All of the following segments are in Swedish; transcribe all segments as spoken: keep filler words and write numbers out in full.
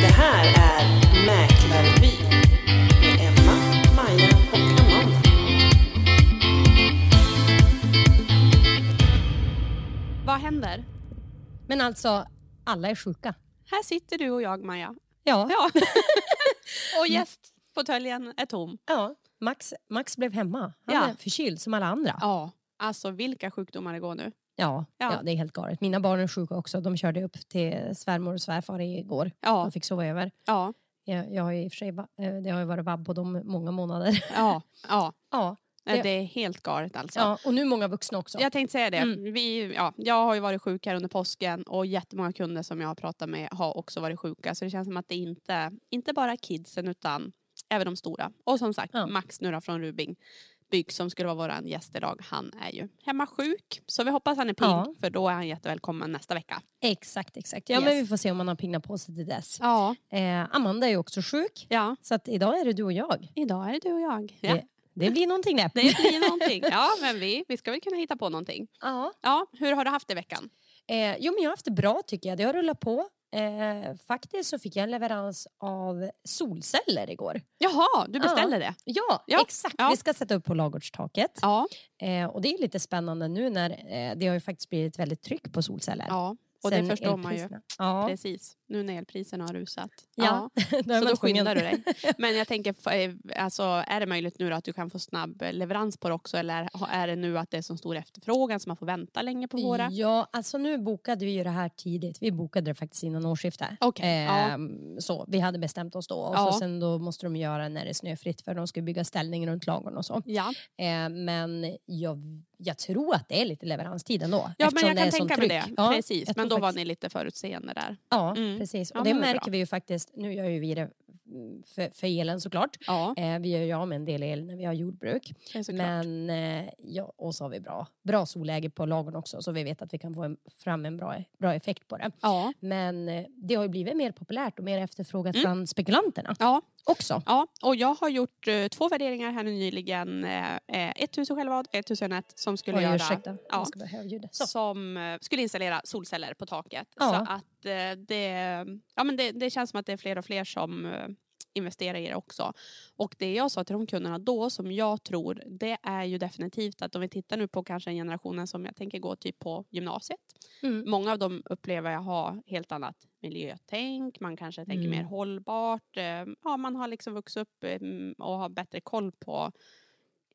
Det här är Mäklarby med Emma, Maja och Amanda. Vad händer? Men alltså, alla är sjuka. Här sitter du och jag, Maja. Ja. ja. Och gästfåtöljen är tom. Ja, Max, Max blev hemma. Han ja. är förkyld som alla andra. Ja, alltså vilka sjukdomar det går nu. Ja, ja. ja det är helt galet. Mina barn är sjuka också. De körde upp till svärmor och svärfar igår. Ja. De fick sova över. Ja. Jag, jag har ju i och för sig, det har ju varit vabb på dem många månader. Ja, ja. ja. Det, det är helt galet alltså. Ja, och nu många vuxna också. Jag tänkte säga det. Mm. Vi, ja, jag har ju varit sjuk här under påsken. Och jättemånga kunder som jag har pratat med har också varit sjuka. Så det känns som att det inte, inte bara kidsen utan även de stora. Och som sagt, ja. Max nu då från Rubing Bygg som skulle vara våran gäst idag. Han är ju hemma sjuk. Så vi hoppas han är pigg. Ja. För då är han jättevälkommen nästa vecka. Exakt, exakt. Ja, yes. Men vi får se om han har pignat på sig till dess. Ja. Eh, Amanda är ju också sjuk. Ja. Så att idag är det du och jag. Idag är det du och jag. Ja. Det, Det blir någonting där. Det blir någonting. Ja, men vi, vi ska väl kunna hitta på någonting. Ja. Ja, hur har du haft det i veckan? Eh, jo, men jag har haft det bra tycker jag. Det har rullat på. Eh, faktiskt så fick jag en leverans av solceller igår. Jaha, du beställde ja. det? Ja, ja. exakt. Ja. Vi ska sätta upp på ladugårdstaket. Ja. Eh, och det är lite spännande nu när eh, det har ju faktiskt blivit väldigt tryck på solceller. Ja. Och sen det förstår elpriserna. Man ju. Ja. Precis. Nu när elpriserna har rusat. Ja. Ja. Då så då skyndar du dig. Men jag tänker, alltså, är det möjligt nu då att du kan få snabb leverans på det också? Eller är det nu att det är så stor efterfrågan så man får vänta länge på våra? Ja, alltså nu bokade vi ju det här tidigt. Vi bokade det faktiskt innan årsskiftet. Okay. Eh, ja. Så vi hade bestämt oss då. Och ja. så sen då måste de göra när det är snöfritt. För de ska bygga ställning runt lagren och så. Ja. Eh, men jag... Jag tror att det är lite leveranstid ändå. Ja, men jag kan tänka mig det. Ja, precis, men då faktiskt... var ni lite förutseende där. Ja, mm. precis. Och ja, det märker bra. vi ju faktiskt. Nu gör ju vi det för, för elen såklart. Ja. Eh, vi gör ju av med en del el när vi har jordbruk. Men, eh, ja, och så har vi bra, bra solläge på lagren också. Så vi vet att vi kan få en, fram en bra, bra effekt på det. Ja. Men eh, det har ju blivit mer populärt och mer efterfrågat mm. bland spekulanterna. Ja. Också. Ja, och jag har gjort uh, två värderingar här nu nyligen. Eh, tusen självad, tusen ett som skulle Oj, göra ursäkta, ja, ska som uh, skulle installera solceller på taket. Ja. Så att uh, det, ja, men det, det känns som att det är fler och fler som uh, investerar i det också. Och det jag sa till de kunderna då som jag tror, det är ju definitivt att om vi tittar nu på kanske en generationen som jag tänker gå typ på gymnasiet. Mm. Många av dem upplever jag har helt annat miljötänk, man kanske tänker mm. mer hållbart. Ja, man har liksom vuxit upp och har bättre koll på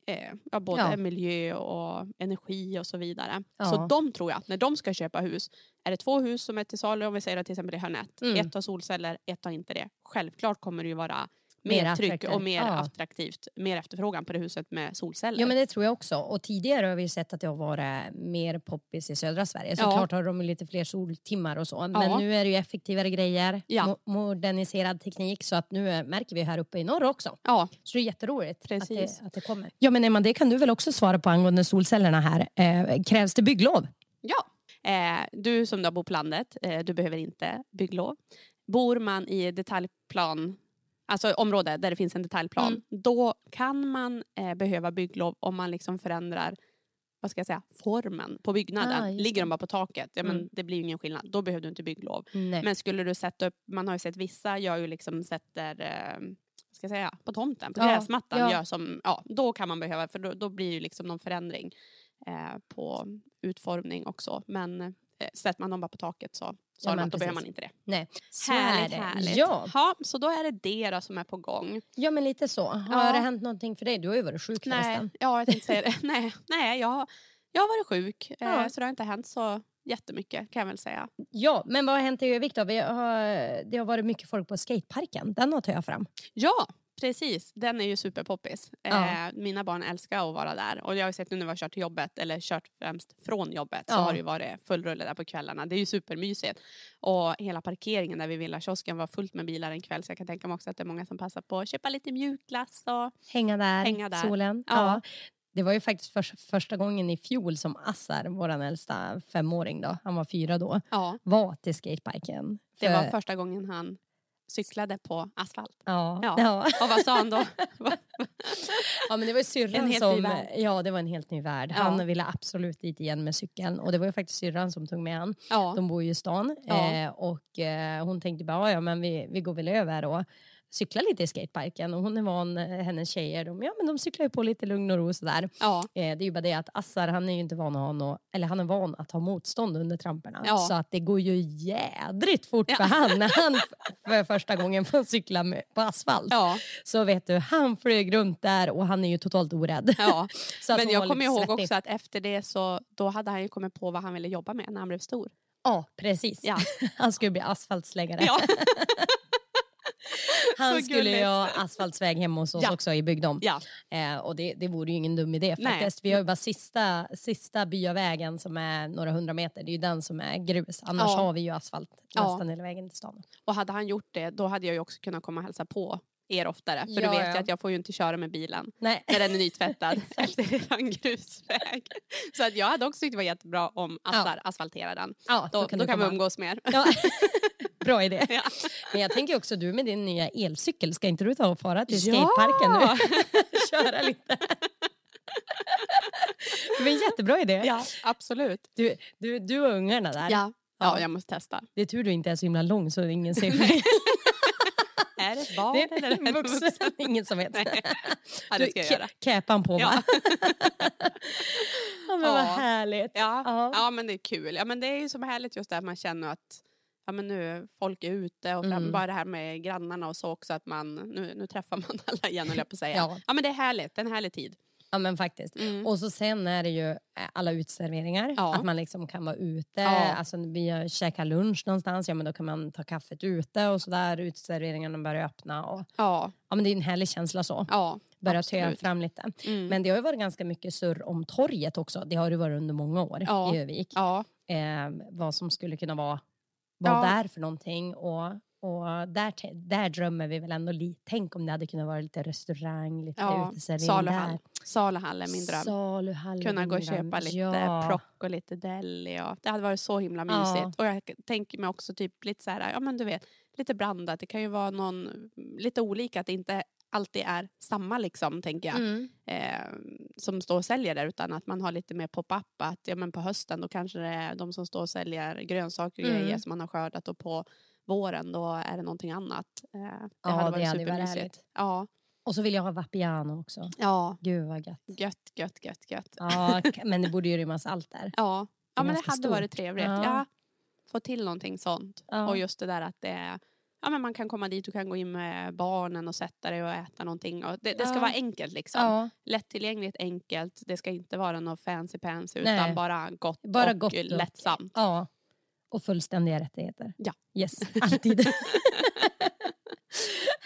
eh, både ja. miljö och energi och så vidare. Ja. Så de tror jag, när de ska köpa hus, är det två hus som är till salu, om vi säger det till exempel i Hemnet, mm. ett har solceller, ett har inte det. Självklart kommer det ju vara mer, mer tryck och mer ja. attraktivt, mer efterfrågan på det huset med solceller. Ja, men det tror jag också. Och tidigare har vi sett att det har varit mer poppis i södra Sverige. Så ja. klart har de lite fler soltimmar och så. Men ja. nu är det ju effektivare grejer, ja. moderniserad teknik. Så att nu märker vi här uppe i norr också. Ja. Så det är jätteroligt att det, att det kommer. Ja, men Emma, det kan du väl också svara på angående solcellerna här. Eh, krävs det bygglov? Ja, eh, du som då bor på landet, eh, du behöver inte bygglov. Bor man i detaljplan alltså område där det finns en detaljplan, mm. då kan man eh, behöva bygglov om man liksom förändrar, vad ska jag säga, formen på byggnaden. Ah, ligger de bara på taket, ja, men mm. det blir ju ingen skillnad. Då behöver du inte bygglov. Nej. Men skulle du sätta upp, man har ju sett vissa, jag ju liksom sätter, eh, vad ska jag säga, på tomten, på ja, gräsmattan. Ja. Gör som, ja, då kan man behöva, för då, då blir ju liksom någon förändring eh, på utformning också. Men eh, sätter man dem bara på taket så, så ja, man, då behöver man inte det. Nej. Så härligt, härligt. Ja. Ha, så då är det det då som är på gång. Ja, men lite så. Har ja. det hänt någonting för dig? Du har ju varit sjuk nej. förresten. Ja, jag tänkte säga det. Nej, nej jag, jag har varit sjuk. Ja. Eh, så det har inte hänt så jättemycket, kan jag väl säga. Ja, men vad har hänt i Ö-vik då? Vi har, det har varit mycket folk på skateparken. Den har jag fram. Ja, precis. Den är ju superpoppis. Ja. Eh, mina barn älskar att vara där. Och jag har ju sett nu när vi har kört till jobbet, eller kört främst från jobbet, ja. så har det ju varit full rulle där på kvällarna. Det är ju supermysigt. Och hela parkeringen där vid Villakiosken var fullt med bilar en kväll. Så jag kan tänka mig också att det är många som passar på att köpa lite mjukglass och hänga där, hänga där. solen. Ja. ja. Det var ju faktiskt för, första gången i fjol som Assar, våran äldsta femåring då, han var fyra då, ja. var till skateparken. För... Det var första gången han cyklade på asfalt. Ja. ja. ja. Och vad sa han då? ja, men det var ju syrran som... Ja, det var en helt ny värld. Ja. Han ville absolut dit igen med cykeln. Och det var ju faktiskt syrran som tog med han. Ja. De bor ju i stan. Ja. Eh, och eh, hon tänkte bara, ja men vi, vi går väl över då. Cykla lite i skateparken, och hon är van, hennes tjejer, de, ja men de cyklar ju på lite lugn och ro sådär. Ja. Eh, det är ju bara det att Assar, han är ju inte van att ha något, eller han är van att ha motstånd under tramporna. Ja. Så att det går ju jädrigt fort ja. för han, när han för första gången får cykla med, på asfalt. Ja. Så vet du, han flög runt där och han är ju totalt orädd. Ja. så men jag kommer ihåg svettig. också att efter det så, då hade han ju kommit på vad han ville jobba med när han blev stor. Ja, precis. Ja. han skulle bli asfaltsläggare. Ja. Han skulle ha asfaltsväg hemma hos oss ja. också i bygdom. Ja. Eh, och det, det vore ju ingen dum idé faktiskt. Nej. Vi har ju bara sista, sista byvägen som är några hundra meter. Det är ju den som är grus. Annars ja. har vi ju asfalt nästan ja. hela vägen till stan. Och hade han gjort det, då hade jag ju också kunnat komma och hälsa på er oftare. För ja, du vet ja. ju att jag får ju inte köra med bilen. Nej. När den är nytvättad efter en grusväg. Så att jag hade också tyckt det var jättebra om Assar ja. asfalterar den. Ja, då, då kan, då kan vi umgås mer. Ja. Bra idé. Ja. Men jag tänker också, du med din nya elcykel, ska inte du ta och fara till skateparken ja. nu? Köra lite. Det var en jättebra idé. Ja, absolut. Du, du, du och ungarna där. Ja. ja, ja, jag måste testa. Det är tur du inte är så himla lång så ingen ser fel. Är det ett barn det, eller är det vuxen? vuxen? Ingen som vet. Nej. Ja, det ska jag göra. Käpan på, va? Ja. ja, men ja. vad härligt. Ja. Ja. ja, men det är kul. Ja, men det är ju så härligt just där man känner att ja, men nu folk är ute och mm. bara det här med grannarna och så också att man nu, nu träffar man alla igen, eller på säga. Ja. ja men det är härligt, det är en härlig tid. Ja men faktiskt. Mm. Och så sen är det ju alla utserveringar. Ja. Att man liksom kan vara ute. Ja. Alltså vi käkar lunch någonstans. Ja men då kan man ta kaffet ute och sådär. Utserveringarna börjar öppna. Och, ja. ja men det är en härlig känsla så. Ja. Börja töja fram lite. Mm. Men det har ju varit ganska mycket surr om torget också. Det har ju varit under många år ja. i Ö-vik. Ja. Eh, vad som skulle kunna vara Var ja. där för någonting. Och, och där, där drömmer vi väl ändå lite. Tänk om det hade kunnat vara lite restaurang. Lite ja. uteservering saluhall. där. Saluhall är min dröm. Saluhall kunna gå och köpa lite ja. prock och lite deli. Och, det hade varit så himla mysigt. Ja. Och jag tänker mig också typ lite så här. Ja men du vet. Lite blandat. Det kan ju vara någon. Lite olika. Att det inte alltid är samma liksom. Tänker jag. Mm. Eh, som står och säljer där. Utan att man har lite mer pop-up. Att ja, men på hösten då kanske det är de som står och säljer grönsaker och mm. grejer som man har skördat. Och på våren då är det någonting annat. Eh, det ja, hade varit supermysigt. Ja. Och så vill jag ha vapiano också. Ja. Gud vad gött. Gött, gött, gött, gött. Ja, men det borde ju rymmas allt där. Ja, ja men det hade stort. varit trevligt. Ja. Ja. Få till någonting sånt. Ja. Och just det där att det är... Ja men man kan komma dit och kan gå in med barnen och sätta dig och äta någonting. Och det, det ska ja. vara enkelt liksom. Ja. Lättillgängligt, enkelt. Det ska inte vara någon fancy fancy Nej. utan bara gott, bara och, gott och lättsamt. Ja. Och fullständiga rättigheter. Ja. Yes, alltid.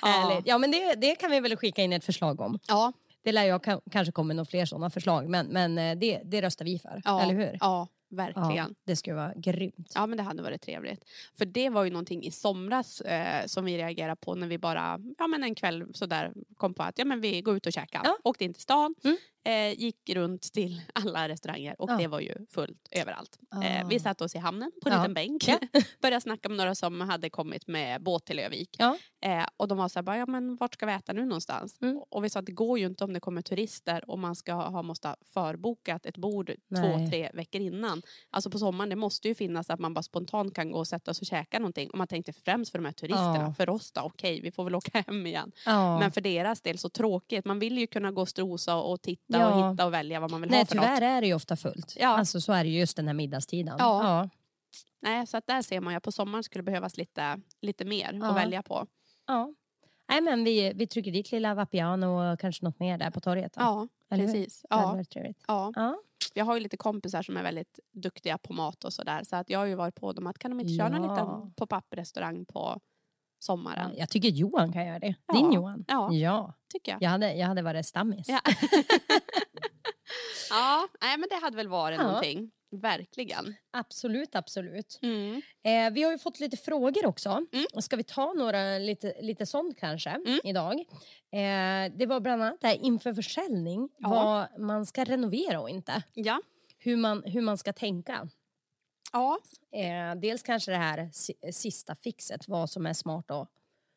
ja. ja men det, det kan vi väl skicka in ett förslag om. Ja. Det lär jag k- kanske kommer några fler sådana förslag. Men, men det, det röstar vi för, ja. eller hur? Ja. Verkligen. Ja, det skulle vara grymt. Ja, men det hade varit trevligt. För det var ju någonting i somras eh, som vi reagerade på när vi bara, ja men en kväll så där kom på att ja men vi går ut och käkar. Ja. Åkte in till stan. Mm. eh, gick runt till alla restauranger och ja. det var ju fullt överallt. Ja. Eh, vi satt oss i hamnen på en ja. liten bänk. Ja. Började snacka med några som hade kommit med båt till Övik. Ja. Eh, och de var så här, bara, ja men vart ska vi äta nu någonstans? Mm. Och vi sa att det går ju inte om det kommer turister och man ska ha, måste ha förbokat ett bord Nej. två, tre veckor innan. Alltså på sommaren, det måste ju finnas att man bara spontant kan gå och sätta sig och käka någonting. Och man tänkte främst för de här turisterna. Ja. För oss då, okej, vi får väl åka hem igen. Ja. Men för deras del så tråkigt. Man vill ju kunna gå och strosa och titta ja. och hitta och välja vad man vill Nej, ha för något. Nej, tyvärr är det ju ofta fullt. Ja. Alltså så är det ju just den här middagstiden. Ja. ja. Nej, så att där ser man ju på sommaren skulle behövas lite, lite mer ja. att välja på. Ja. Nej, men vi, vi trycker dit lilla Vapiano och kanske något mer där på torget. Då. Ja, eller precis. Ja. Ja. ja. Jag har ju lite kompisar som är väldigt duktiga på mat och sådär. Så att jag har ju varit på dem att kan de inte köra ja. lite på papprestaurang på sommaren. Ja, jag tycker Johan kan göra det. Ja. Din Johan. Ja, ja. tycker jag. Jag hade, jag hade varit stammis. Ja, ja. Nej, men det hade väl varit ja. någonting. Verkligen. Absolut, absolut. Mm. Eh, vi har ju fått lite frågor också. Mm. Ska vi ta några lite, lite sånt kanske mm. idag? Eh, det var bland annat det här inför försäljning. Ja. Vad man ska renovera och inte. Ja. Hur man, hur man ska tänka. Ja. Eh, dels kanske det här sista fixet. Vad som är smart att,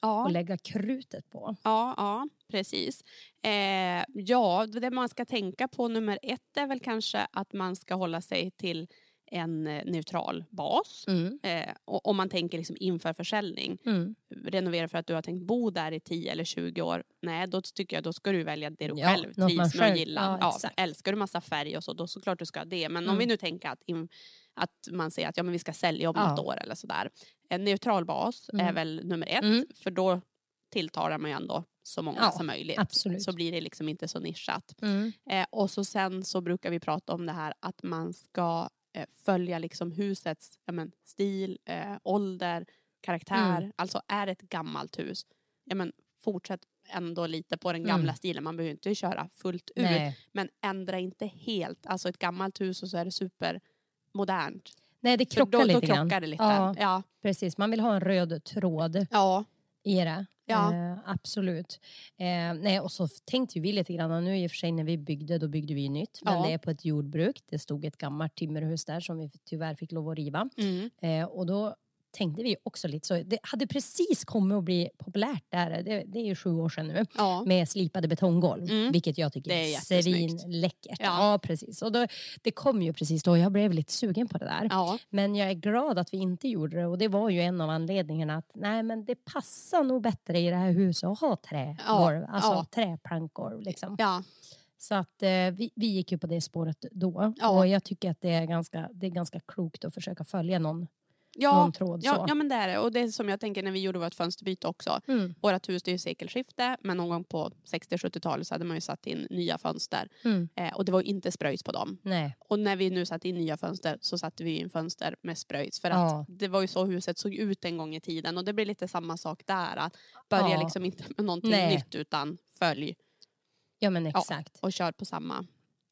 ja. att lägga krutet på. Ja, ja. Precis. Eh, ja, det man ska tänka på nummer ett är väl kanske att man ska hålla sig till en neutral bas. Mm. Eh, och om man tänker liksom inför försäljning. Mm. Renovera för att du har tänkt bo där i tio eller tjugo år. Nej, då tycker jag då ska du välja det du ja, själv trivs med och gillar. Ja, ja, exakt. Älskar du massa färg och så, då såklart du ska det. Men mm. om vi nu tänker att, in, att man säger att ja, men vi ska sälja om ja. något år eller sådär. En neutral bas mm. är väl nummer ett. Mm. För då tilltalar man ju ändå så många ja, som möjligt. Absolut. Så blir det liksom inte så nischat. Mm. Eh, och så sen så brukar vi prata om det här att man ska eh, följa liksom husets ja, men, stil, eh, ålder, karaktär. Mm. Alltså är det ett gammalt hus, ja, men, fortsätt ändå lite på den gamla mm. stilen. Man behöver inte köra fullt ut. Nej. Men ändra inte helt. Alltså ett gammalt hus och så är det supermodernt. Nej, det krockar då, lite då krockar grann. Det lite. Ja, ja. Precis. Man vill ha en röd tråd ja. i det. Ja. Eh, absolut. Eh, nej, och så tänkte vi lite grann, och nu i och för sig när vi byggde, då byggde vi nytt. Men ja. det är på ett jordbruk, det stod ett gammalt timmerhus där som vi tyvärr fick lov att riva. Mm. Eh, och då tänkte vi också lite så, det hade precis kommit att bli populärt där, det, det är ju sju år sedan nu, ja. med slipade betonggolv. Mm. Vilket jag tycker det är svinläckert. Ja. ja, precis. Och då, det kom ju precis då, jag blev lite sugen på det där. Ja. Men jag är glad att vi inte gjorde det, och det var ju en av anledningarna att, nej men det passar nog bättre i det här huset att ha trägolv, ja. alltså ja. träplankgolv liksom. Ja. Så att eh, vi, vi gick ju på det spåret då. Ja. Och jag tycker att det är ganska, det är ganska klokt att försöka följa någon Ja, tråd, ja, ja, men det är det. Och det är som jag tänker när vi gjorde vårt fönsterbyte också. Mm. Vårat hus, det är ju sekelskifte. Men någon gång på sextio-sjuttiotalet så hade man ju satt in nya fönster. Mm. Eh, och det var ju inte spröjs på dem. Nej. Och när vi nu satt in nya fönster så satte vi in fönster med spröjs. För ja. att det var ju så huset såg ut en gång i tiden. Och det blir lite samma sak där. Att börja ja. liksom inte med någonting Nej. nytt utan följ. Ja, men exakt. Ja, och kör på samma.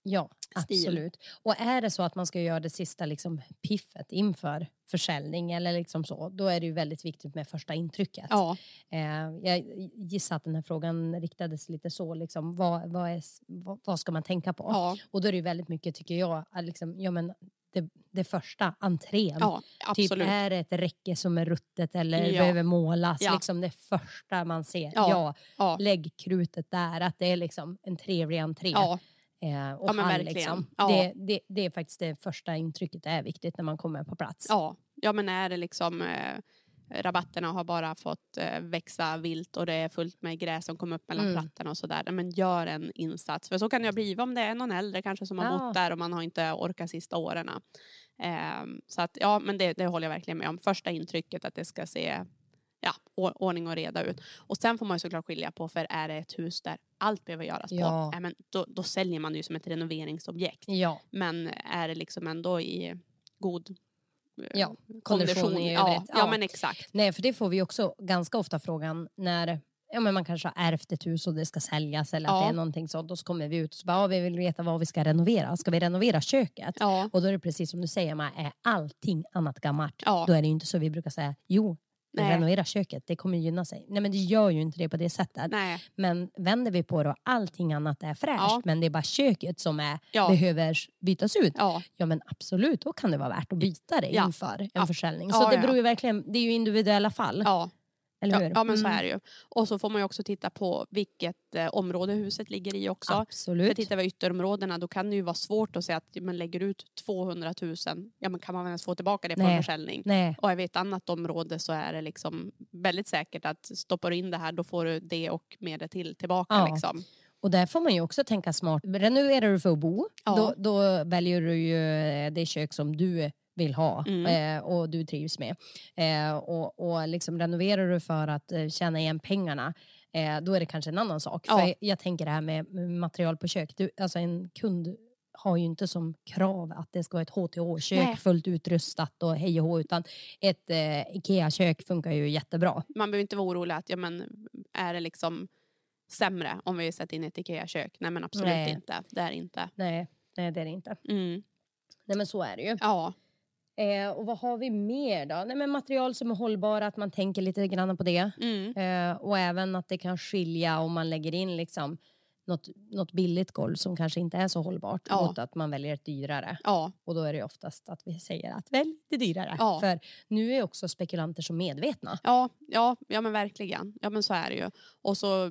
Ja, stil. Absolut. Och är det så att man ska göra det sista liksom piffet inför försäljning eller liksom så, då är det ju väldigt viktigt med första intrycket. Ja. Eh, jag gissar att den här frågan riktades lite så liksom, vad, vad, är, vad, vad ska man tänka på? Ja. Och då är det ju väldigt mycket, tycker jag, liksom, ja men det, det första, entrén. Ja, typ är det ett räcke som är ruttet eller ja. behöver målas. Ja. Liksom det första man ser. Ja. Ja. Ja. Lägg krutet där, att det är liksom en trevlig entré. Ja. Och ja, men han, liksom. ja. det, det, det är faktiskt det första intrycket är viktigt när man kommer på plats. Ja, ja men är det liksom eh, rabatterna har bara fått eh, växa vilt och det är fullt med gräs som kommer upp mellan mm. plattorna och sådär. Men gör en insats. För så kan jag bli om det är någon äldre kanske som har ja. bott där och man har inte orkat sista åren. Eh, så att ja, men det, det håller jag verkligen med om. Första intrycket att det ska se ja, ordning och reda ut. Och sen får man ju såklart skilja på, för är det ett hus där allt behöver göras ja. på, äh, men då, då säljer man det ju som ett renoveringsobjekt. Ja. Men är det liksom ändå i god ja. kondition i övrigt. Ja. Ja. ja, men exakt. Nej, för det får vi också ganska ofta frågan när ja, men man kanske har ärvt ett hus och det ska säljas eller ja. att det är någonting sånt. Då så kommer vi ut och så bara, ja, vi vill veta vad vi ska renovera. Ska vi renovera köket? Ja. Och då är det precis som du säger, man är allting annat gammalt. Ja. Då är det ju inte så vi brukar säga, jo, renovera köket, det kommer gynna sig. Nej, men det gör ju inte det på det sättet. Nej. Men vänder vi på det och allting annat är fräscht, ja. Men det är bara köket som är, ja. Behöver bytas ut. Ja. Ja, men absolut, då kan det vara värt att byta det, ja. Inför en, ja. Försäljning. Så ja, det beror ju verkligen, det är ju individuella fall. Ja. Eller hur? Ja, ja, men så är det ju. Och så får man ju också titta på vilket eh, område huset ligger i också. Absolut. För tittar vi ytterområdena, då kan det ju vara svårt att säga att man lägger ut tvåhundratusen. Ja, men kan man ens få tillbaka det på en försäljning? Nej. Och i ett annat område så är det liksom väldigt säkert att stoppar in det här, då får du det och med det till tillbaka, ja. Liksom. Och där får man ju också tänka smart. Renoverar du för att bo, ja. då, då väljer du ju det kök som du vill ha, mm. eh, och du trivs med. Eh, och och liksom renoverar du för att eh, tjäna igen pengarna, eh, då är det kanske en annan sak. Ja. För jag, jag tänker det här med material på kök. Du, alltså en kund har ju inte som krav att det ska vara ett H T H-kök, nej. Fullt utrustat och hej och hå, utan ett eh, IKEA-kök funkar ju jättebra. Man behöver inte vara orolig att, ja, men är det liksom sämre om vi sätter in ett IKEA-kök? Nej, men absolut nej. Inte. Det är inte. Nej, nej, det är det inte. Mm. Nej, men så är det ju. Ja. Eh, och vad har vi mer då? Nej, men material som är hållbara, att man tänker lite grann på det. Mm. Eh, och även att det kan skilja om man lägger in liksom något, något billigt golv som kanske inte är så hållbart, ja. Mot att man väljer ett dyrare. Ja. Och då är det oftast att vi säger att välj det dyrare. Ja. För nu är också spekulanter så medvetna. Ja, ja, ja, men verkligen. Ja, men så är det ju. Och så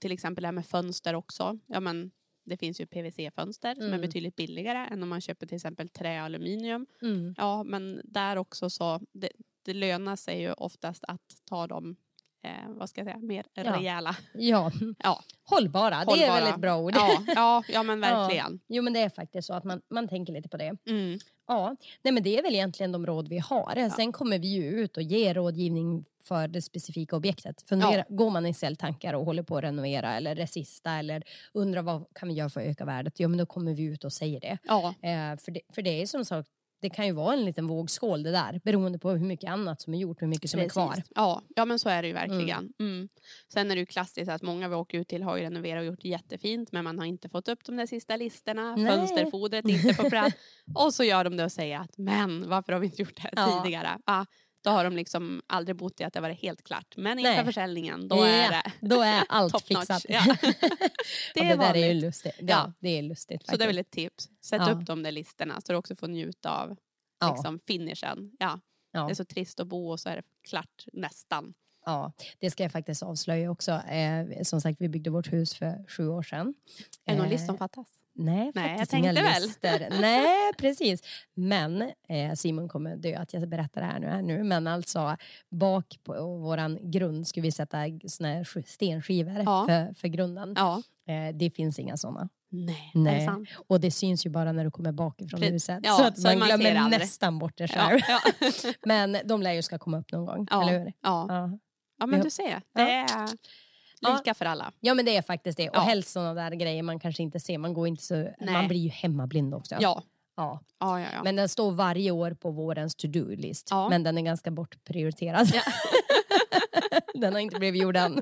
till exempel det här med fönster också. Ja, men det finns ju P V C-fönster som mm. är betydligt billigare än om man köper till exempel trä och aluminium. Mm. Ja, men där också så, det, det lönar sig ju oftast att ta dem, eh, vad ska jag säga, mer ja. Rejäla. Ja. Ja, hållbara. Hållbara, det är väldigt bra ord. Ja, ja, ja, men verkligen. Ja. Jo, men det är faktiskt så att man, man tänker lite på det. Mm. Ja, nej, men det är väl egentligen de råd vi har. Ja. Sen kommer vi ju ut och ger rådgivning för det specifika objektet. Fundera, ja. Går man i säljtankar och håller på att renovera eller resista eller undrar vad kan vi göra för att öka värdet? Ja, men då kommer vi ut och säger det. Ja. Eh, för det, för det är som sagt, det kan ju vara en liten vågskål det där. Beroende på hur mycket annat som är gjort och hur mycket som Precis. Är kvar. Ja, ja, men så är det ju verkligen. Mm. Mm. Sen är det ju klassiskt att många vi åker ut till har ju renoverat och gjort jättefint. Men man har inte fått upp de där sista listerna. Nej. Fönsterfodret inte på plats. Och så gör de det och säger att men varför har vi inte gjort det här ja. Tidigare? Ja. Då har de liksom aldrig bott i att det var helt klart. Men inför försäljningen, då är ja, det då är allt fixat. Ja. Det, är det där är ju lustigt. Ja, ja. Det är lustigt faktiskt. Så det är väl ett tips. Sätt ja. Upp de där listorna så du också får njuta av liksom, ja. Finishen. Ja. Ja. Det är så trist att bo och så är det klart nästan. Ja, det ska jag faktiskt avslöja också. Eh, som sagt, vi byggde vårt hus för sju år sedan. Är det någon eh, list som fattas? Nej, nej, jag tänkte väl. Lister. Nej, precis. Men eh, Simon kommer dö att jag berättar det här nu. Här nu. Men alltså, bak på våran grund skulle vi sätta såna här stenskivor ja. för, för grunden. Ja. Eh, det finns inga sådana. Nej, nej. Det är sant. Och det syns ju bara när du kommer bakifrån Pre- huset. Ja, så att så man, man glömmer nästan bort det själv. Ja, ja. Men de lär ju ska komma upp någon gång, ja. Eller hur? Ja. Ja. Ja, men du ser. Det är lika ja. För alla. Ja, men det är faktiskt det. Och ja. Helst sådana där grejer man kanske inte ser. Man går inte så... Nej. Man blir ju hemmablind också. Ja. Ja. Ja, ja, ja. Men den står varje år på vårens to-do-list. Ja. Men den är ganska bortprioriterad. Ja. Den har inte blivit gjord än.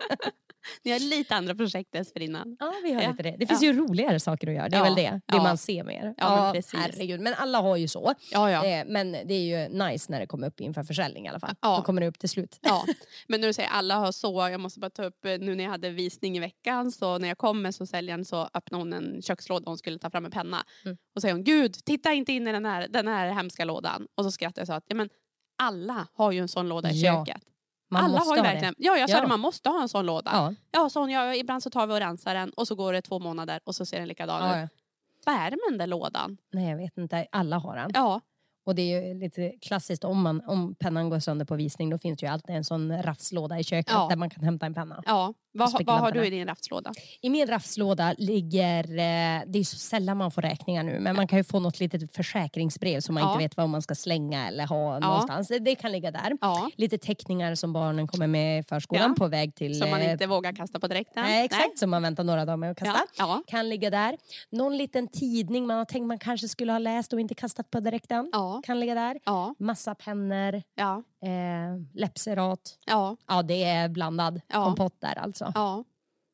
Ni har lite andra projekt dessförinnan. Ja, vi har ja. Lite det. Det finns ja. Ju roligare saker att göra. Det är ja. Väl det. Det ja. Man ser mer. Ja, ja, men precis. Herregud. Men alla har ju så. Ja, ja. Men det är ju nice när det kommer upp inför försäljning i alla fall. Ja. Då kommer det upp till slut. Ja. Men när du säger alla har så. Jag måste bara ta upp. Nu när jag hade visning i veckan. Så när jag kom med så säljaren så öppnade hon en kökslåda. Hon skulle ta fram en penna. Mm. Och säger hon, Gud, titta inte in i den här, den här hemska lådan. Och så skrattade jag och sa att ja, men alla har ju en sån låda i ja. Köket. Man alla har ju verkligen. Det. Ja, jag sa ja. Det, man måste ha en sån låda. Ja, ja så hon, ja, ibland så tar vi och rensar den och så går det två månader och så ser den likadan ja, ja. Ut. Vad är det med den där lådan? Nej, jag vet inte. Alla har den. Ja. Och det är ju lite klassiskt om, man, om pennan går sönder på visning, då finns det ju alltid en sån rafslåda i köket ja. Där man kan hämta en penna. Ja, vad, vad har du i din rafslåda? I min rafslåda ligger, det är så sällan man får räkningar nu, men man kan ju få något litet försäkringsbrev som man ja. Inte vet vad man ska slänga eller ha ja. Någonstans. Det kan ligga där. Ja. Lite teckningar som barnen kommer med i förskolan ja. På väg till... Som man inte eh, vågar kasta på direkten. Nej, exakt. Nej. Som man väntar några dagar med att kasta. Ja. Ja. Kan ligga där. Någon liten tidning man har tänkt man kanske skulle ha läst och inte kastat på direkten. Ja. Kan ligga där. Ja. Massa pennor. Ja. Eh, läppserat. Ja. Ja, det är blandad ja. Kompott där alltså. Ja,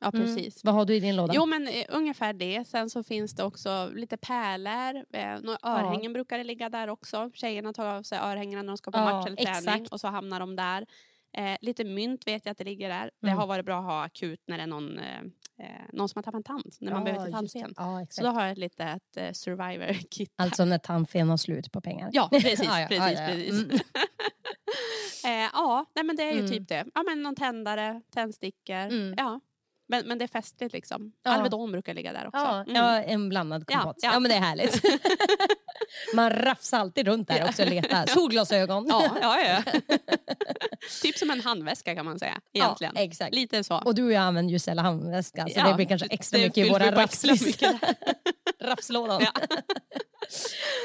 ja precis. Mm. Vad har du i din låda? Jo, men eh, ungefär det. Sen så finns det också lite pärlor. Eh, några örhängen ja. Brukar det ligga där också. Tjejerna tar av sig örhängena när de ska på ja, match eller träning. Exakt. Och så hamnar de där. Eh, lite mynt vet jag att det ligger där. Mm. Det har varit bra att ha akut när det är någon, eh, någon som har tappat en tand. När man ja, behöver ett tandfen. Ja, så då har jag ett litet eh, survivor-kit. Alltså när tandfen har slut på pengar. Ja, precis. ja, ja, precis, ja, ja, ja. precis. Mm. eh, ja, nej, men det är ju mm. typ det. Ja, men någon tändare, tändstickor. Mm. Ja. Men, men det är festligt liksom. Ja. Alvedon brukar ligga där också. Ja, mm. ja en blandad kompott. Ja, ja. ja, men det är härligt. Man rafsar alltid runt där också och letar. Solglasögon. Ja, ja, ja. Typ som en handväska kan man säga. Egentligen. Ja, exakt. Lite så. Och du och jag använder ju sällan handväska. Så ja, det blir kanske extra mycket i våra rafslådan. Rafslådan. Ja.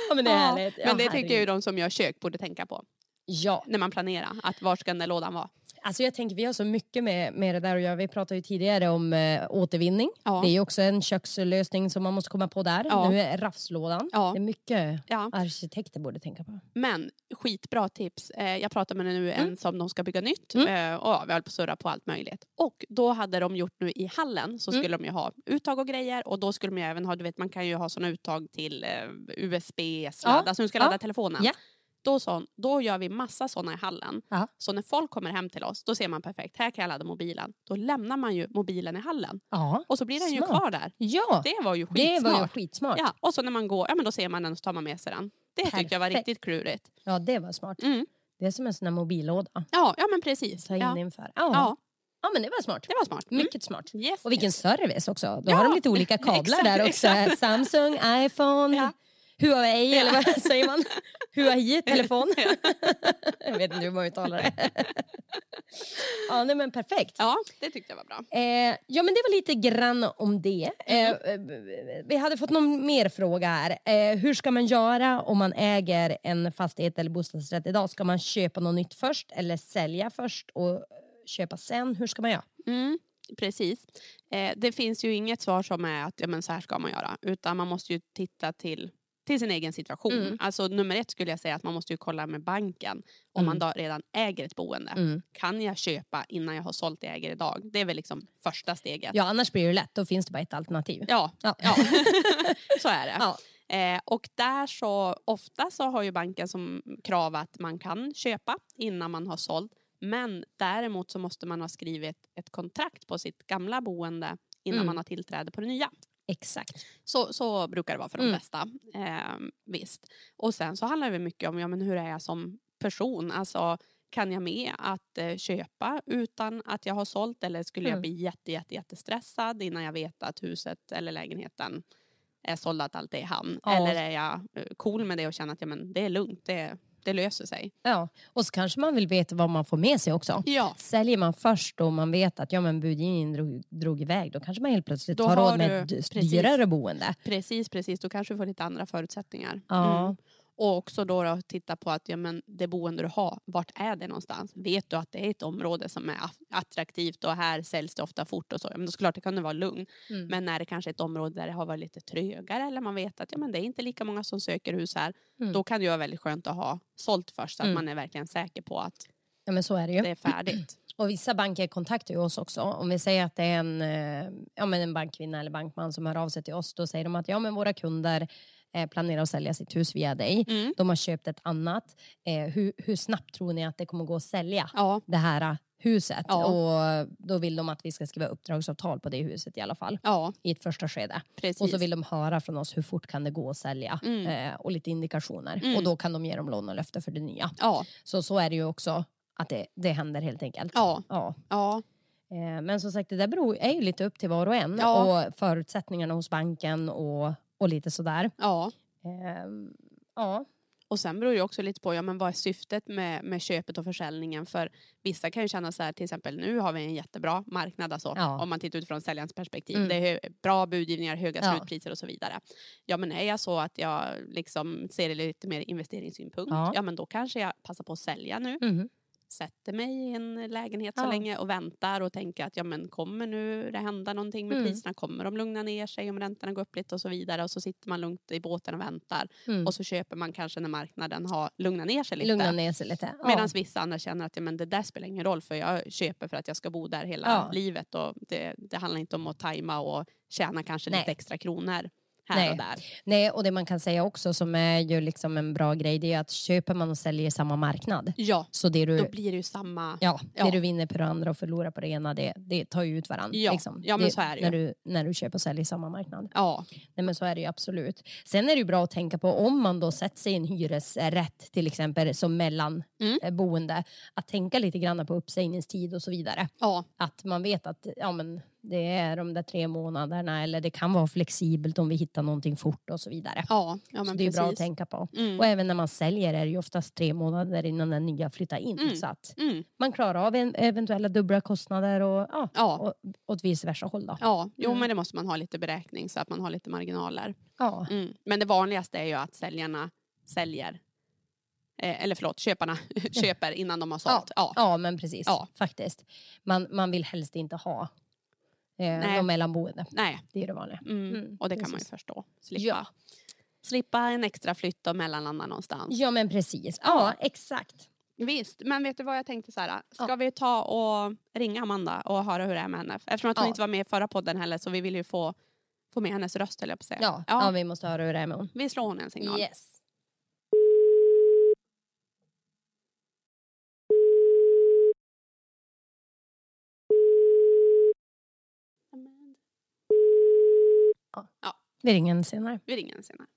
ja, men det är ja, härligt. Ja, men det herregud. tycker jag ju de som gör kök borde tänka på. Ja. När man planerar. Att var ska den där lådan vara? Alltså jag tänker vi har så mycket med, med det där och jag, vi pratade ju tidigare om eh, återvinning. Ja. Det är ju också en kökslösning som man måste komma på där. Ja. Nu är rafslådan. Ja. Det är mycket ja. arkitekter borde tänka på. Men skitbra tips. Eh, jag pratade med nu en mm. som de ska bygga nytt. Mm. Eh, och vi höll på att surra på allt möjligt. Och då hade de gjort nu i hallen så skulle mm. de ju ha uttag och grejer. Och då skulle de även ha, du vet man kan ju ha sådana uttag till eh, U S B-sladdar. Ja. Så du ska ladda ja. telefonen. Ja. Då, sån, då gör vi massa sådana i hallen. Aha. Så när folk kommer hem till oss, då ser man perfekt. Här kan jag ladda mobilen. Då lämnar man ju mobilen i hallen. Aha. Och så blir den smart. ju kvar där. Ja. Det var ju skitsmart. Det var ju skitsmart. Ja. Och så när man går, ja men då ser man den och så tar man med sig den. Det perfekt. tyckte jag var riktigt klurigt. Ja, det var smart. Mm. Det är som en sån här mobillåda. Ja, ja men precis. Ta in ja. inför. Ja. ja. Ja, men det var smart. Det var smart. Mm. Mycket smart. Yes. Och vilken service också. Då ja. har de lite olika kablar exakt, där också. Exakt. Samsung, iPhone... Ja. Huawei, ja. eller vad säger man? Huawei, telefon. Ja. Jag vet inte hur man uttalar det. Ja, nej, men perfekt. Ja, det tyckte jag var bra. Eh, ja, men det var lite grann om det. Eh, vi hade fått någon mer fråga här. Eh, hur ska man göra om man äger en fastighet eller bostadsrätt idag? Ska man köpa något nytt först eller sälja först och köpa sen? Hur ska man göra? Mm. Precis. Eh, det finns ju inget svar som är att ja, men så här ska man göra. Utan man måste ju titta till... till sin egen situation. Mm. Alltså nummer ett skulle jag säga att man måste ju kolla med banken om mm. man då redan äger ett boende. Mm. Kan jag köpa innan jag har sålt det jag äger idag? Det är väl liksom första steget. Ja, annars blir det lätt. Då finns det bara ett alternativ. Ja, ja. ja. Så är det. Ja. Eh, och där så ofta så har ju banken som krav att man kan köpa innan man har sålt. Men däremot så måste man ha skrivit ett kontrakt på sitt gamla boende innan mm. man har tillträde på det nya. Exakt. Så, så brukar det vara för de mm. bästa. Eh, visst. Och sen så handlar det mycket om ja, men hur är jag som person? Alltså, kan jag med att eh, köpa utan att jag har sålt? Eller skulle mm. jag bli jätte, jätte, jättestressad innan jag vet att huset eller lägenheten är såld, att allt är i hamn? Ja. Eller är jag cool med det och känner att ja, men det är lugnt, det är... det löser sig. Ja, och så kanske man vill veta vad man får med sig också. Ja. Säljer man först och man vet att ja, men budgivningen drog, drog iväg, då kanske man helt plötsligt då tar råd med du, ett precis, dyrare boende. Precis, precis. Då kanske du får lite andra förutsättningar. Ja. Mm. Och också då att titta på att ja, men det boende du har, vart är det någonstans? Vet du att det är ett område som är attraktivt och här säljs det ofta fort och så? Ja, men då såklart det kan det vara lugn. Mm. Men är det kanske ett område där det har varit lite trögare eller man vet att ja, men det är inte lika många som söker hus här. Mm. Då kan det ju vara väldigt skönt att ha sålt först så att mm. man är verkligen säker på att ja, men så är det ju. Det är färdigt. Och vissa banker kontaktar ju oss också. Om vi säger att det är en, ja, men en bankkvinna eller bankman som hör av sig till oss, då säger de att ja, men våra kunder planerar att sälja sitt hus via dig. Mm. De har köpt ett annat. Eh, hur, hur snabbt tror ni att det kommer gå att sälja ja. det här huset? Ja. Och då vill de att vi ska skriva uppdragsavtal på det huset i alla fall. Ja. I ett första skede. Precis. Och så vill de höra från oss hur fort kan det gå att sälja. Mm. Eh, och lite indikationer. Mm. Och då kan de ge dem lån och löfte för det nya. Ja. Så så är det ju också att det, det händer helt enkelt. Ja. Ja. ja. Eh, men som sagt, det där beror, är ju lite upp till var och en. Ja. Och förutsättningarna hos banken och Och lite sådär. Ja. Ehm, ja. Och sen beror det också lite på ja, men vad är syftet med, med köpet och försäljningen. För vissa kan ju känna så här, till exempel nu har vi en jättebra marknad. Alltså, ja. Om man tittar utifrån säljarens perspektiv. Mm. Det är bra budgivningar, höga ja. slutpriser och så vidare. Ja, men är jag så att jag liksom ser det lite mer investeringssynpunkt. Ja. ja, men då kanske jag passar på att sälja nu. Mm. Sätter mig i en lägenhet så ja. länge och väntar och tänker att ja, men kommer nu det hända någonting med mm. priserna? Kommer de lugna ner sig om räntorna går upp lite och så vidare? Och så sitter man lugnt i båten och väntar. Mm. Och så köper man kanske när marknaden har lugnat ner sig lite. Lugna ner sig lite. Ja. Medan vissa andra känner att ja, men det där spelar ingen roll för jag köper för att jag ska bo där hela ja. livet. Och det, det handlar inte om att tajma och tjäna kanske Nej. lite extra kronor här Nej. Och där. Nej, och det man kan säga också som är ju liksom en bra grej, det är att köper man och säljer samma marknad. Ja, så det du, då blir det ju samma. Ja, ja. Det du vinner på det andra och förlorar på det ena, det, det tar ju ut varandra. Ja, liksom. Ja men det, så är det ju. När du, när du köper och säljer samma marknad. Ja. Nej men så är det ju absolut. Sen är det ju bra att tänka på om man då sätter sig i en hyresrätt till exempel som mellan mm. boende, att tänka lite grann på uppsägningstid och så vidare. Ja. Att man vet att ja, men det är de där tre månaderna eller det kan vara flexibelt om vi hittar någonting fort och så vidare. Ja, ja men så det är precis. Bra att tänka på. Mm. Och även när man säljer är det ju oftast tre månader innan den nya flyttar in. Mm. Så att mm. man klarar av eventuella dubbla kostnader och, ja, ja. och åt vice versa håll då. Ja, jo mm. men det måste man ha lite beräkning så att man har lite marginaler. Ja. Mm. Men det vanligaste är ju att säljarna säljer. Eller förlåt, köparna köper innan de har sålt. Ja, ja. Ja men precis. Ja. Faktiskt. Man, man vill helst inte ha eh, de mellanboende. Nej. Det är det vanliga. Mm. Mm. Och det precis. Kan man ju förstå. Slippa. Ja. Slippa en extra flytt och mellanlanda någonstans. Ja men precis. Ja, ja exakt. Visst, men vet du vad jag tänkte så här? Ska ja. Vi ta och ringa Amanda och höra hur det är med henne? Eftersom att hon ja. Inte var med i förra podden heller så vi vill ju få, få med hennes röst eller jag på sig. Ja. Ja. Ja, vi måste höra hur det är med hon. Vi slår hon en signal. Yes. Ja. Vi ringer en senare. Vi ringer en senare.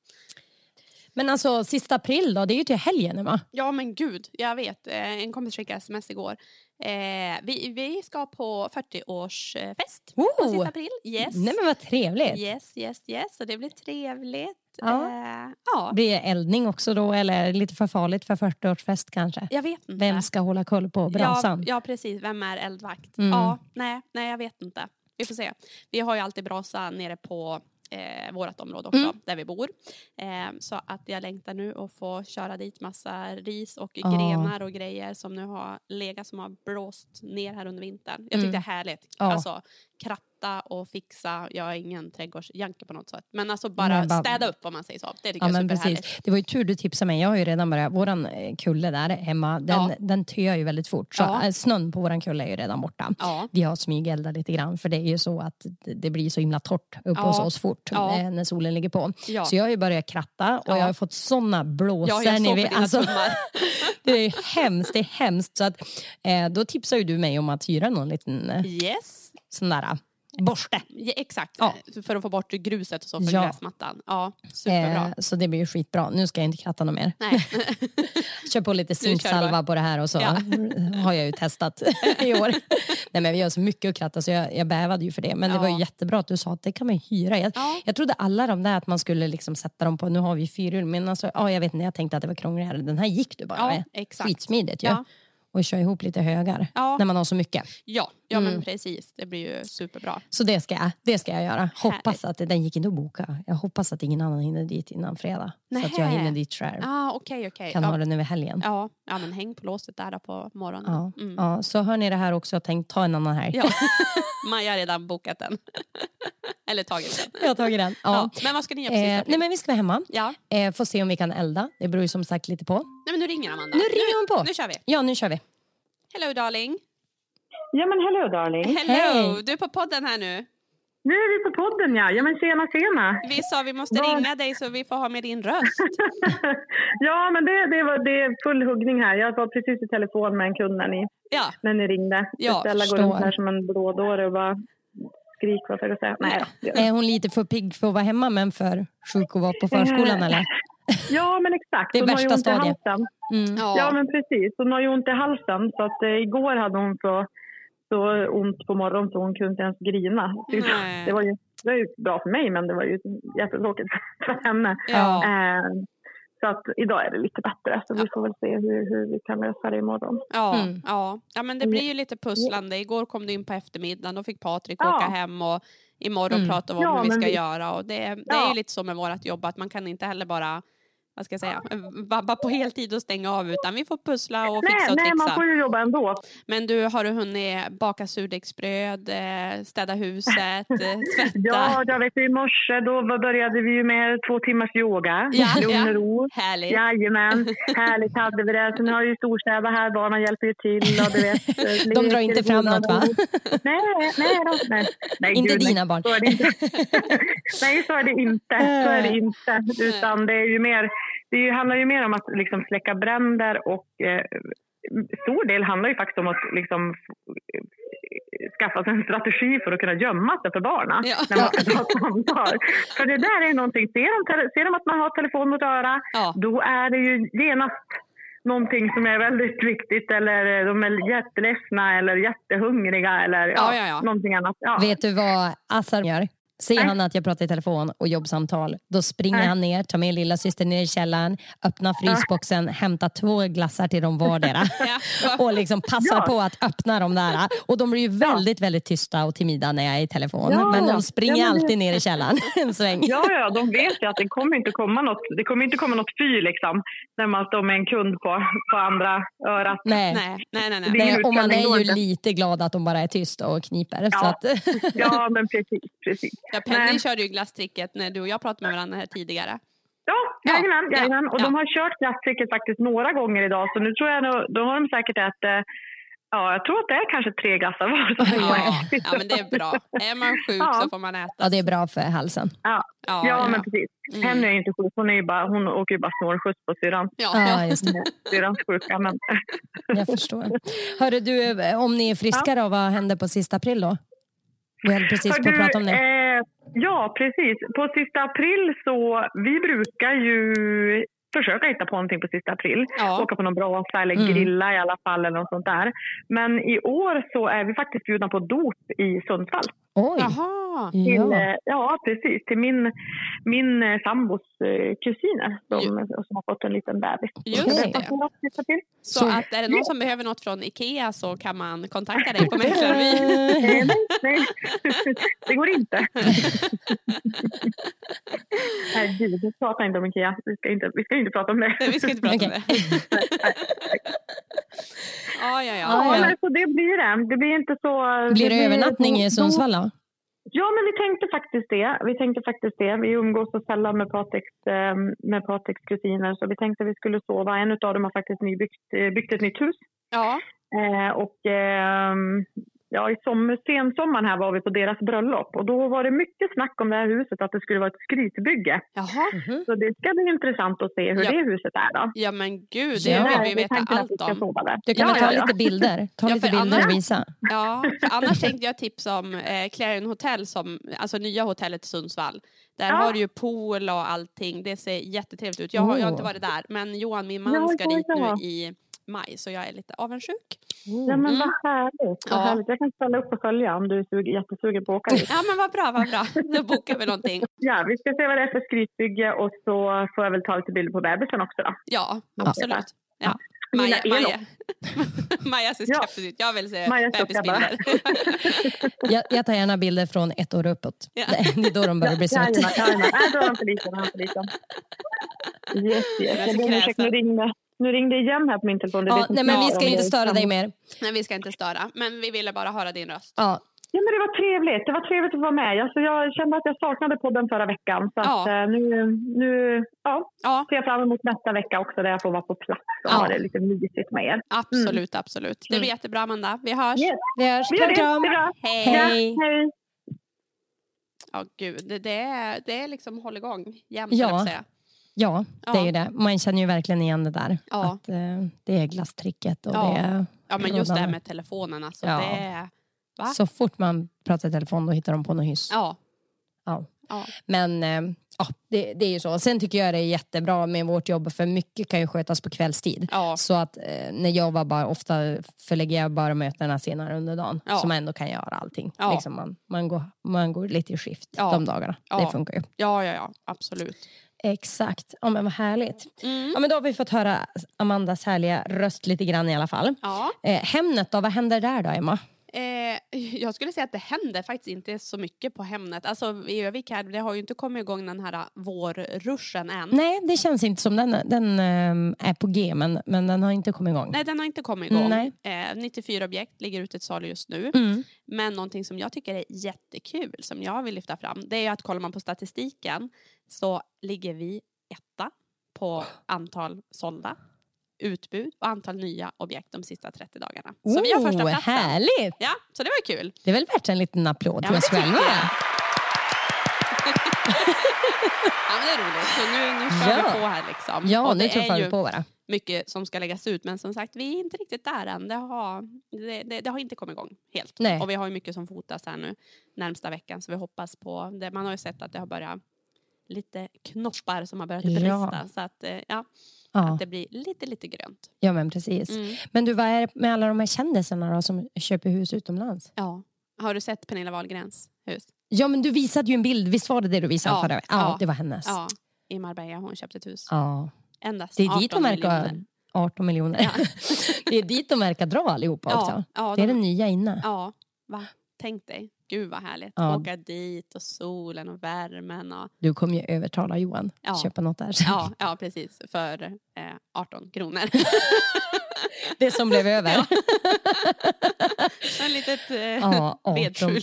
Men alltså sista april då, det är ju till helgen nu va? Ja men gud, jag vet. En kompis skickade sms igår. Eh, vi, vi ska på fyrtioårsfest oh! på sista april. Yes. Nej men vad trevligt. Yes, yes, yes. Så det blir trevligt. Ja. Eh, ja. Blir det eldning också då eller lite för farligt för fyrtioårsfest kanske? Jag vet inte. Vem ska hålla koll på brasan? Ja, ja precis, vem är eldvakt? Mm. Ja, nej, nej jag vet inte. Vi får se. Vi har ju alltid brasa nere på eh, vårat område också, mm. där vi bor. Eh, så att jag längtar nu att få köra dit massa ris och oh. grenar och grejer som nu har legat som har blåst ner här under vintern. Jag tycker mm. det är härligt. Oh. Alltså kratta och fixa. Jag är ingen trädgårdsjanke på något sätt. Men alltså bara men ba- städa upp om man säger så. Det tycker ja, jag är superhärligt. Det var ju tur du tipsade mig. Jag har ju redan börjat. Våran kulle där hemma, den, ja. Den töar ju väldigt fort. Så ja. Snön på våran kulle är ju redan borta. Ja. Vi har smygeldat lite grann. För det är ju så att det blir så himla torrt uppe ja. Hos oss fort. Ja. När solen ligger på. Ja. Så jag har ju börjat kratta. Och ja. Jag har fått sådana blåsor. Ja, så alltså, det är hemskt. Det är hemskt. Så att, eh, då tipsar ju du mig om att hyra någon liten... Yes. Sån där borste. Ja, exakt, ja. För att få bort gruset och så för ja. Gräsmattan. Ja, superbra. Eh, så det blir ju skitbra. Nu ska jag inte kratta något mer. Nej. Kör på lite zinksalva på det här och så ja. Har jag ju testat i år. Nej men vi gör så mycket att kratta så jag, jag bävade ju för det. Men ja. Det var ju jättebra att du sa att det kan man hyra. Jag, ja. jag trodde alla de där att man skulle liksom sätta dem på, nu har vi fyrhjul. Men alltså, ja, jag vet inte, jag tänkte att det var krångligare. Den här gick du bara ja, med. Exakt. Skitsmidigt ju. Ja. Och kör ihop lite högar ja. När man har så mycket. Ja, ja men mm. precis. Det blir ju superbra. Så det ska jag, det ska jag göra. Hoppas Härligt. Att den gick inte att boka. Jag hoppas att ingen annan hinner dit innan fredag. Nähe. Så att jag hinner dit själv. Ah, okay, okay. Kan ja. Ha den över helgen. Ja. Ja, men häng på låset där på morgonen. Ja, mm. ja. Så hör ni det här också. Jag tänkte ta en annan här. Ja. Maja har redan bokat den. Eller tagit den. Jag har tagit den. Ja. Ja. Men vad ska ni göra på sista april? Eh, nej men vi ska vara hemma. Ja. Eh, får se om vi kan elda. Det beror ju som sagt lite på. Nej men nu ringer Amanda. Nu ringer hon på. Nu kör vi. Ja, nu kör vi. Hello darling. Ja men hello darling. Hello, hey. Du är på podden här nu. Nu är vi på podden ja. Ja men tjena tjena. Vi sa vi måste var... ringa dig så vi får ha med din röst. Ja men det, det var det är full huggning här. Jag var precis i telefon med en kund när ni, ja. När ni ringde. Ja, Stella går runt här som en blådåre och bara skrik vad ska jag säga. Nej, ja. Är hon lite för pigg för att vara hemma men för sjuk och vara på förskolan eller? Ja, men exakt. Det är värsta stadiet. Mm. Ja. Ja, men precis. Hon har ju ont i halsen. Så att eh, igår hade hon så, så ont på morgonen så hon kunde inte ens grina. Nej. Det var ju det var ju bra för mig, men det var ju jättetråkigt för henne. Ja. Eh, så att idag är det lite bättre. Så ja. Vi får väl se hur, hur vi kan lösa det imorgon. Ja, mm. ja. ja, men det blir ju lite pusslande. Igår kom du in på eftermiddagen. Då fick Patrik ja. Åka hem och... Imorgon mm. pratar vi om ja, hur vi ska vi... göra. Och det, det ja. Är ju lite så med vårt jobb att man kan inte heller bara vad ska jag säga, vabba på heltid och stänga av, utan vi får pussla och nej, fixa och nej, trixa. Nej, man får ju jobba ändå. Men du, har du hunnit baka surdegsbröd, städa huset, tvätta? Ja, jag vet, i morse då började vi ju med två timmars yoga. Ja, lugn och ro. Ja, härligt. Jajamän, härligt hade vi det. Så nu har ju storstäda här, barnen hjälper ju till. Och du vet, de drar inte fram något, va? Nej, nej, nej. nej inte gud, dina nej, barn. Så är det inte. Nej, så är det inte. Så är det inte. Utan det är ju mer... Det handlar ju mer om att liksom släcka bränder och eh, stor del handlar ju faktiskt om att liksom, skaffa sig en strategi för att kunna gömma sig för barnen ja. när man ska ta samtal. För det där är någonting, ser de, ser de att man har telefon mot öra, ja. då är det ju genast någonting som är väldigt viktigt, eller de är jätteledsna eller jättehungriga eller ja, ja, ja, ja. någonting annat. Ja. Vet du vad Assar gör? Ser han att jag pratar i telefon och jobbsamtal, då springer Nej. han ner, tar med lilla syster ner i källaren, öppnar frysboxen, hämtar två glassar till dem vardera och liksom passar ja. på att öppna dem där. Och de blir ju väldigt, väldigt tysta och timida när jag är i telefon. Ja. Men de springer ja, men... alltid ner i källaren en sväng. Ja, ja, de vet ju att det kommer inte komma något, det kommer inte komma något fyr liksom, när man står med en kund på, på andra örat. Nej, nej, nej. nej, nej. nej och man är ju lite glad att de bara är tysta och kniper. Ja, så att... ja men precis, precis. Ja, Penny körde ju glasstricket när du och jag pratade med varandra här tidigare. Ja, jajamän, ja, jajamän. Och ja. de har kört glasstricket faktiskt några gånger idag. Så nu tror jag, då, då har de säkert ätit, ja, jag tror att det är kanske tre glassar var. Ja, ja, men det är bra. Är man sjuk ja. så får man äta. Ja, det är bra för halsen. Ja, ja, ja. men precis. Mm. Henne är inte sjuk, hon, är ju bara, hon åker ju bara snålskjuts på syran. Ja, ja just det. Syrans sjuka, men... Jag förstår. Hörru du, om ni är friska ja. då, vad hände på sista april då? Vi hade precis på att prata om det. Eh, ja, precis. På sista april så... Vi brukar ju försöka hitta på någonting på sista april. Ja. Åka på någon brasa eller grilla mm. i alla fall eller något sånt där. Men i år så är vi faktiskt bjudna på dop i Sundsvall. Oj! Jaha! Till, ja. ja, precis. Till min, min sambos kusiner de, som har fått en liten bebis. Just det. det. Så att är det någon ja. som behöver något från Ikea så kan man kontakta dig. Kommer nej, nej. Det går inte. Nej, gud, vi pratar inte om Ikea. Vi ska inte, vi ska inte prata om det. Nej, vi ska inte prata okay. om det. ah, ja, ja. Ah, ja. Så det blir det. Det blir inte så... Blir det, det övernattning i Sundsvall? Ja, men vi tänkte faktiskt det. Vi tänkte faktiskt det. Vi umgås så sällan med Patricks, med Patricks kusiner. Så vi tänkte att vi skulle sova. En av dem har faktiskt nybyggt, byggt ett nytt hus. Ja. Eh, och eh, ja, i som, sensommaren här var vi på deras bröllop. Och då var det mycket snack om det här huset. Att det skulle vara ett skrytbygge. Jaha. Mm-hmm. Så det ska bli intressant att se hur ja. det huset är då. Ja, men gud. Det ja, vill vi, vi veta allt om. Du kan ja, ta ja, lite ja. bilder. Ta ja, lite bilder annars, och visa. Ja, för annars tänkte jag tips om eh, Clarion Hotel. Som, alltså nya hotellet i Sundsvall. Där ja. har du ju pool och allting. Det ser jättetrevligt ut. Jag, oh. jag har inte varit där. Men Johan, min man, ja, ska dit nu i... maj, så jag är lite avundsjuk. Mm. Ja, men vad härligt. Vad ja. härligt. Jag kan ställa upp och följa om du är jättesugen på att åka dit. Ja, men vad bra, vad bra. Då bokar vi någonting. Ja, vi ska se vad det är för skrytbygge och så får jag väl ta lite bilder på bebisen också då. Ja, absolut. Ja. Maja, Maja. Maja ser skräpsigt ut. Jag vill se bebisbilder. jag, jag tar gärna bilder från ett år uppåt. Ja. Det är då de börjar bli söta. Ja, ja, ja, ja. Då är de för liten. De för liten. Yes, yes. Jag ber om ursäkt när du ringde. Nu ringde igen här på min telefon. Ja, nej, men vi ska inte störa dig mer. Nej, vi ska inte störa. Men vi ville bara höra din röst. Ja. Ja, men det var trevligt. Det var trevligt att vara med. Alltså, jag kände att jag saknade podden förra veckan. Så ja. att, nu, nu ja, ja. ser jag fram emot nästa vecka också där jag får vara på plats och ja. ha det lite mysigt med er. Absolut, mm. absolut. Det blir jättebra, Amanda. Vi hörs. Yes. Vi hörs. Vi hörs. Hej. Ja, hej. Ja, gud. Det, det, är, det är liksom håll igång jämt, ja. jag säga. Ja, det är ju det. Man känner ju verkligen igen det där. Ja. Att eh, det är glasstricket och ja. det är... Ja, men just det här med telefonerna. Alltså, ja. det är... Va? Så fort man pratar i telefon då hittar de på något hyss. Ja. Ja. ja. Men eh, ja, det, det är ju så. Sen tycker jag det är jättebra med vårt jobb, för mycket kan ju skötas på kvällstid. Ja. Så att eh, när jag var bara, ofta förlägger jag bara mötena senare under dagen. Ja. Så man ändå kan göra allting. Ja. Liksom man, man, går, man går lite i skift ja. de dagarna. Ja. Det funkar ju. Ja, ja, ja. Absolut. Exakt, ja men vad härligt. Mm. Ja men då har vi fått höra Amandas härliga röst lite grann i alla fall. Ja. Eh, Hemnet då, vad händer där då, Emma? Eh, jag skulle säga att det händer faktiskt inte så mycket på Hemnet. Alltså i Övik här, det har ju inte kommit igång den här vårruschen än. Nej, det känns inte som den, den eh, är på G, men, men den har inte kommit igång. Nej, den har inte kommit igång. Mm, eh, nittiofyra objekt ligger ute till salu just nu. Mm. Men någonting som jag tycker är jättekul, som jag vill lyfta fram, det är ju att kollar man på statistiken så ligger vi etta på antal sålda, utbud och antal nya objekt de sista trettio dagarna. Så oh, vi har första platsen. Härligt! Ja, så det var kul. Det är väl värt en liten applåd till oss själva. Ja, men det är roligt. Så nu, nu kör ja. vi på här liksom. Ja, och nu tuffar vi på bara. Mycket som ska läggas ut, men som sagt, vi är inte riktigt där än. Det har, det, det, det har inte kommit igång helt. Nej. Och vi har ju mycket som fotas här nu närmsta veckan, så vi hoppas på det. Man har ju sett att det har börjat lite knoppar som har börjat brista. Ja. Så att, ja... Ja. Att det blir lite, lite grönt. Ja, men precis. Mm. Men du, vad är det med alla de här kändisarna då som köper hus utomlands? Ja. Har du sett Pernilla Wahlgrens hus? Ja, men du visade ju en bild. Visst var det det du visade? Ja, förra? Ja, ja, det var hennes. Ja, i Marbella. Hon köpte ett hus. Ja. Endast det är dit de verkar, arton miljoner. Ja. Det är dit de verkar dra allihopa ja, också. Ja, det är de... det nya inne. Ja, va? Tänk dig. Gud vad härligt. Ja. Åka dit och solen och värmen. Och... Du kommer ju övertala Johan. Ja. Köpa något där. Ja, ja precis. För eh, arton kronor. Det som blev över. Ja. En litet eh, ja, arton,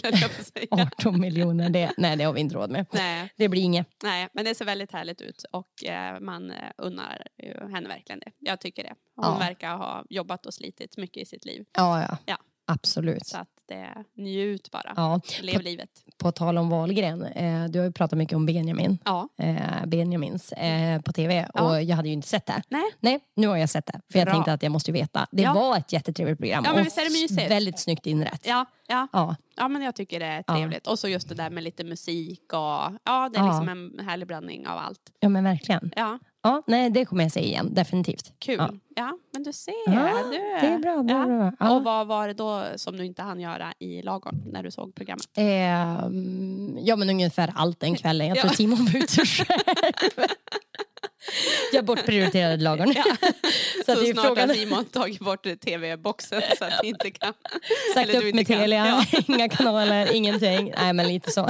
arton miljoner. Det, nej, det har vi inte råd med. Nej. Det blir inget. Nej, men det ser väldigt härligt ut. Och eh, man unnar henne verkligen det. Jag tycker det. Hon ja. verkar ha jobbat och slitit mycket i sitt liv. Ja, ja. ja. Absolut. Så att det njut bara. Ja. Lev på, livet. På tal om Wahlgren. Eh, du har ju pratat mycket om Benjamin. Ja. Eh, Benjamins eh, på tv. Ja. Och jag hade ju inte sett det. Nej. Nej, nu har jag sett det. För jag Bra. tänkte att jag måste ju veta. Det ja. var ett jättetrevligt program. Ja, men visst är det mysigt. Väldigt snyggt inrätt. Ja, ja. Ja. Ja, men jag tycker det är trevligt. Ja. Och så just det där med lite musik. Och, ja, det är ja. liksom en härlig blandning av allt. Ja, men verkligen. Ja. Ja, nej, det kommer jag säga igen, definitivt. Kul. Ja, ja men du ser. Ja, du. Det är bra, bra, bra. Ja. Och vad var det då som du inte hann göra i lagom när du såg programmet? Eh, ja, men ungefär allt den kvällen. Jag tror ja. Simon var ute själv. Jag bortprioriterade lagorn. Ja. Så, så snart frågan... har Simon tagit bort tv-boxen så att vi inte kan... Sagt upp med Telia, ja. Inga kanaler, ingenting. Nej, men lite så.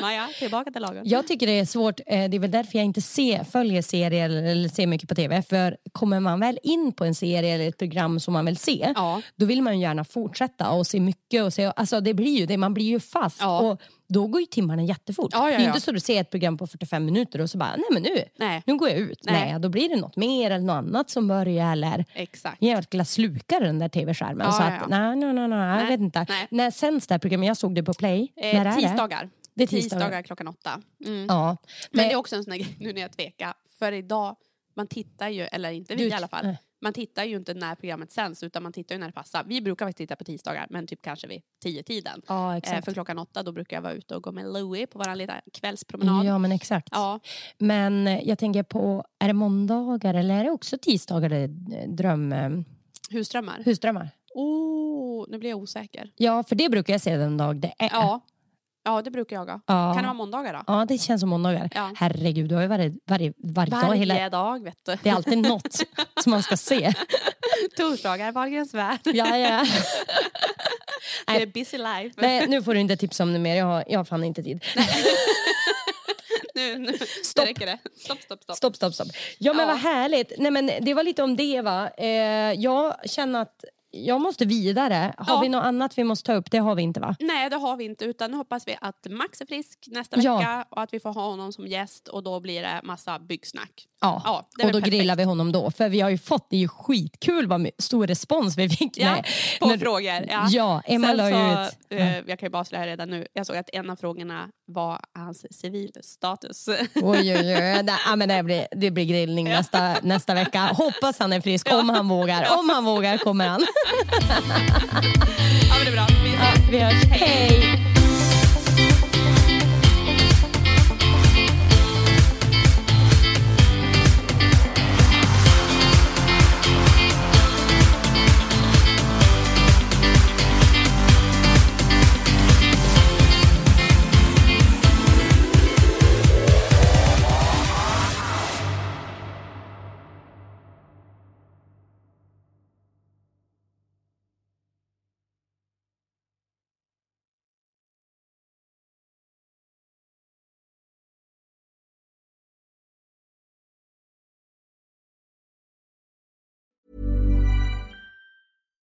Maja, tillbaka till lagorn. Jag tycker det är svårt. Det är väl därför jag inte ser, följer serier eller ser mycket på tv. För kommer man väl in på en serie eller ett program som man vill se, ja. Då vill man gärna fortsätta och se mycket. Och se, alltså det blir ju det, man blir ju fast. Ja. Och då går ju timmarna jättefort. Ja, ja, ja. Det är inte så du ser ett program på fyrtiofem minuter och så bara, nej men nu, nej. nu går jag ut. Nej. nej, då blir det något mer eller något annat som börjar eller exakt. Jävla slukar den där tv-skärmen. Ja, så att, ja, ja. nej, nej, nej, nej, jag vet inte. Nej. När sänds det här programmet, jag såg det på Play. Eh, när tisdagar. Är det? Det är tisdagar. tisdagar klockan åtta. Mm. Ja. Men, men det är också en sån här grej, nu när jag tvekar. För idag, man tittar ju, eller inte vi du, i alla fall. Nej. Man tittar ju inte när programmet sänds utan man tittar ju när det passar. Vi brukar faktiskt titta på tisdagar men typ kanske vid tio-tiden. Ja, exakt. För klockan åtta då brukar jag vara ute och gå med Louie på våran lilla kvällspromenad. Ja, men exakt. Ja. Men jag tänker på, är det måndagar eller är det också tisdagar eller dröm... Husdrömmar. Husdrömmar. Åh, oh, nu blir jag osäker. Ja, för det brukar jag se den dag det är. Ja. Ja, det brukar jag ha. Ja. Kan det vara måndagar då? Ja, det känns som måndagar. Ja. Herregud, du har ju varje, varje, varje, varje dag. Hela... dag, vet du. Det är alltid något som man ska se. Torsdagar, Wahlgrens värld. Ja, ja. Det är busy life. Nej, nu får du inte tipsa om det mer. Jag har, jag har fan inte tid. Nu, nu stopp. Räcker det. Stopp, stopp, stopp. Stopp, stopp, stopp. Ja, men ja. Vad härligt. Nej, men det var lite om det, va? Eh, jag känner att jag måste vidare. Har ja. vi något annat vi måste ta upp? Det har vi inte, va? Nej, det har vi inte. Utan nu hoppas vi att Max är frisk nästa vecka. Ja. Och att vi får ha honom som gäst. Och då blir det massa byggsnack. Ja, ja och då perfekt. Grillar vi honom då. För vi har ju fått, det är ju skitkul vad stor respons vi fick. Ja, när, på när, frågor. Ja, ja Emma sen la ju ut. Så, eh, jag kan ju bara slå här redan nu. Jag såg att en av frågorna var hans civilstatus. Oj, oj, oj. Ja, men det, blir, det blir grillning ja. nästa, nästa vecka. Hoppas han är frisk. Ja. Om han vågar. Ja. Om han vågar kommer han. Ja, men det är bra. Vi ses. Ja, vi hörs. Hej. Hej.